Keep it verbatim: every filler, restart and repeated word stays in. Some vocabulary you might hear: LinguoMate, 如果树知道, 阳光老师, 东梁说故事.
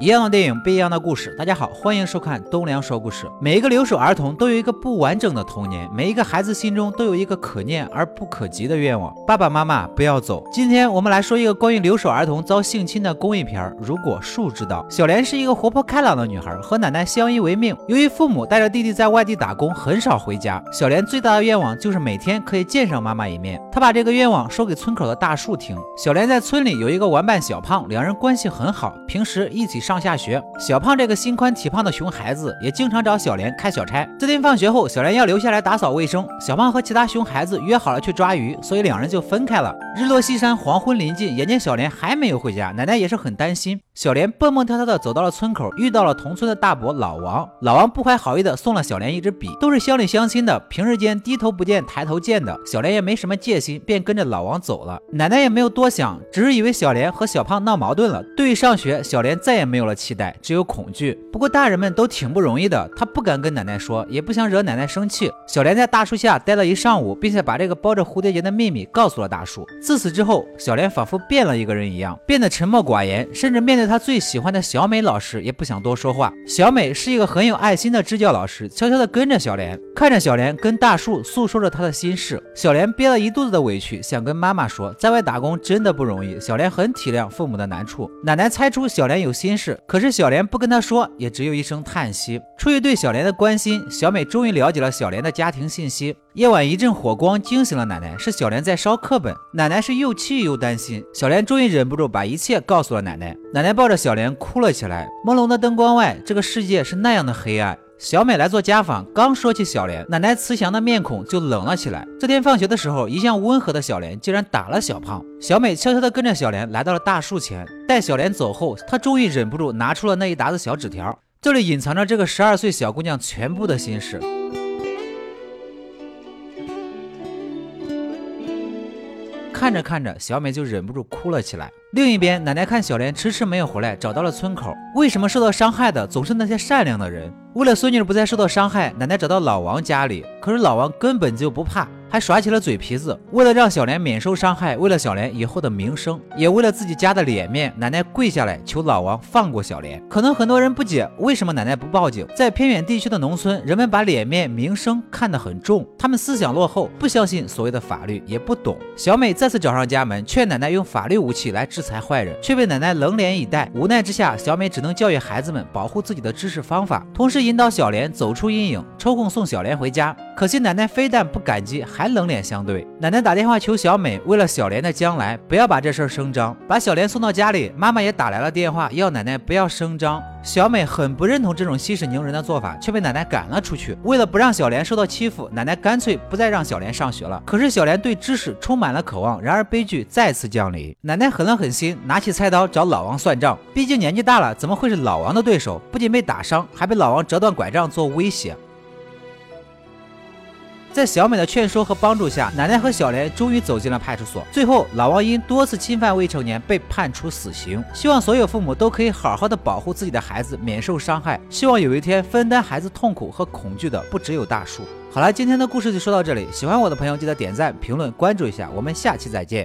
一样的电影，不一样的故事。大家好，欢迎收看东梁说故事。每一个留守儿童都有一个不完整的童年，每一个孩子心中都有一个可念而不可及的愿望。爸爸妈妈不要走。今天我们来说一个关于留守儿童遭性侵的公益片《如果树知道》。小莲是一个活泼开朗的女孩，和奶奶相依为命。由于父母带着弟弟在外地打工，很少回家，小莲最大的愿望就是每天可以见上妈妈一面。她把这个愿望说给村口的大树听。小莲在村里有一个玩伴小胖，两人关系很好，平时一起上上下学。小胖这个心宽体胖的熊孩子也经常找小莲开小差。这天放学后，小莲要留下来打扫卫生，小胖和其他熊孩子约好了去抓鱼，所以两人就分开了。日落西山，黄昏临近，眼见小莲还没有回家，奶奶也是很担心。小莲蹦蹦跳跳的走到了村口，遇到了同村的大伯老王。老王不怀好意的送了小莲一支笔。都是乡里乡亲的，平日间低头不见抬头见的，小莲也没什么戒心，便跟着老王走了。奶奶也没有多想，只是以为小莲和小胖闹矛盾了。对于上学，小莲再也没有了期待，只有恐惧。不过大人们都挺不容易的，她不敢跟奶奶说，也不想惹奶奶生气。小莲在大树下待了一上午，并且把这个包着蝴蝶结的秘密告诉了大树。自此之后，小莲仿佛变了一个人一样，变得沉默寡言，甚至面对她最喜欢的小美老师也不想多说话。小美是一个很有爱心的支教老师，悄悄地跟着小莲，看着小莲跟大树诉说着她的心事。小莲憋了一肚子的委屈，想跟妈妈说，在外打工真的不容易。小莲很体谅父母的难处。奶奶猜出小莲有心事，可是小莲不跟她说，也只有一声叹息。出于对小莲的关心，小美终于了解了小莲的家庭信息。夜晚一阵火光惊醒了奶奶，是小莲在烧课本。奶奶是又气又担心，小莲终于忍不住把一切告诉了奶奶。奶奶抱着小莲哭了起来。朦胧的灯光外，这个世界是那样的黑暗。小美来做家访，刚说起小莲，奶奶慈祥的面孔就冷了起来。这天放学的时候，一向温和的小莲竟然打了小胖。小美悄悄地跟着小莲来到了大树前，带小莲走后，她终于忍不住拿出了那一沓子小纸条，这里隐藏着这个十二岁小姑娘全部的心事。看着看着，小美就忍不住哭了起来。另一边，奶奶看小莲迟迟没有回来，找到了村口。为什么受到伤害的总是那些善良的人？为了孙女不再受到伤害，奶奶找到老王家里，可是老王根本就不怕，还耍起了嘴皮子。为了让小莲免受伤害，为了小莲以后的名声，也为了自己家的脸面，奶奶跪下来求老王放过小莲。可能很多人不解，为什么奶奶不报警？在偏远地区的农村，人们把脸面名声看得很重，他们思想落后，不相信所谓的法律，也不懂。小美再次找上家门，劝奶奶用法律武器来制裁坏人，却被奶奶冷脸以待。无奈之下，小美只能教育孩子们保护自己的知识方法，同时引导小莲走出阴影，抽空送小莲回家。可惜奶奶非但不感激，还冷脸相对。奶奶打电话求小美，为了小莲的将来，不要把这事声张，把小莲送到家里。妈妈也打来了电话，要奶奶不要声张。小美很不认同这种息事宁人的做法，却被奶奶赶了出去。为了不让小莲受到欺负，奶奶干脆不再让小莲上学了。可是小莲对知识充满了渴望，然而悲剧再次降临。奶奶狠了狠心，拿起菜刀找老王算账，毕竟年纪大了，怎么会是老王的对手？不仅被打伤，还被老王折断拐杖做威胁。在小美的劝说和帮助下，奶奶和小莲终于走进了派出所。最后，老王因多次侵犯未成年被判处死刑。希望所有父母都可以好好的保护自己的孩子免受伤害，希望有一天分担孩子痛苦和恐惧的不只有大树。好了，今天的故事就说到这里，喜欢我的朋友记得点赞、评论、关注一下，我们下期再见。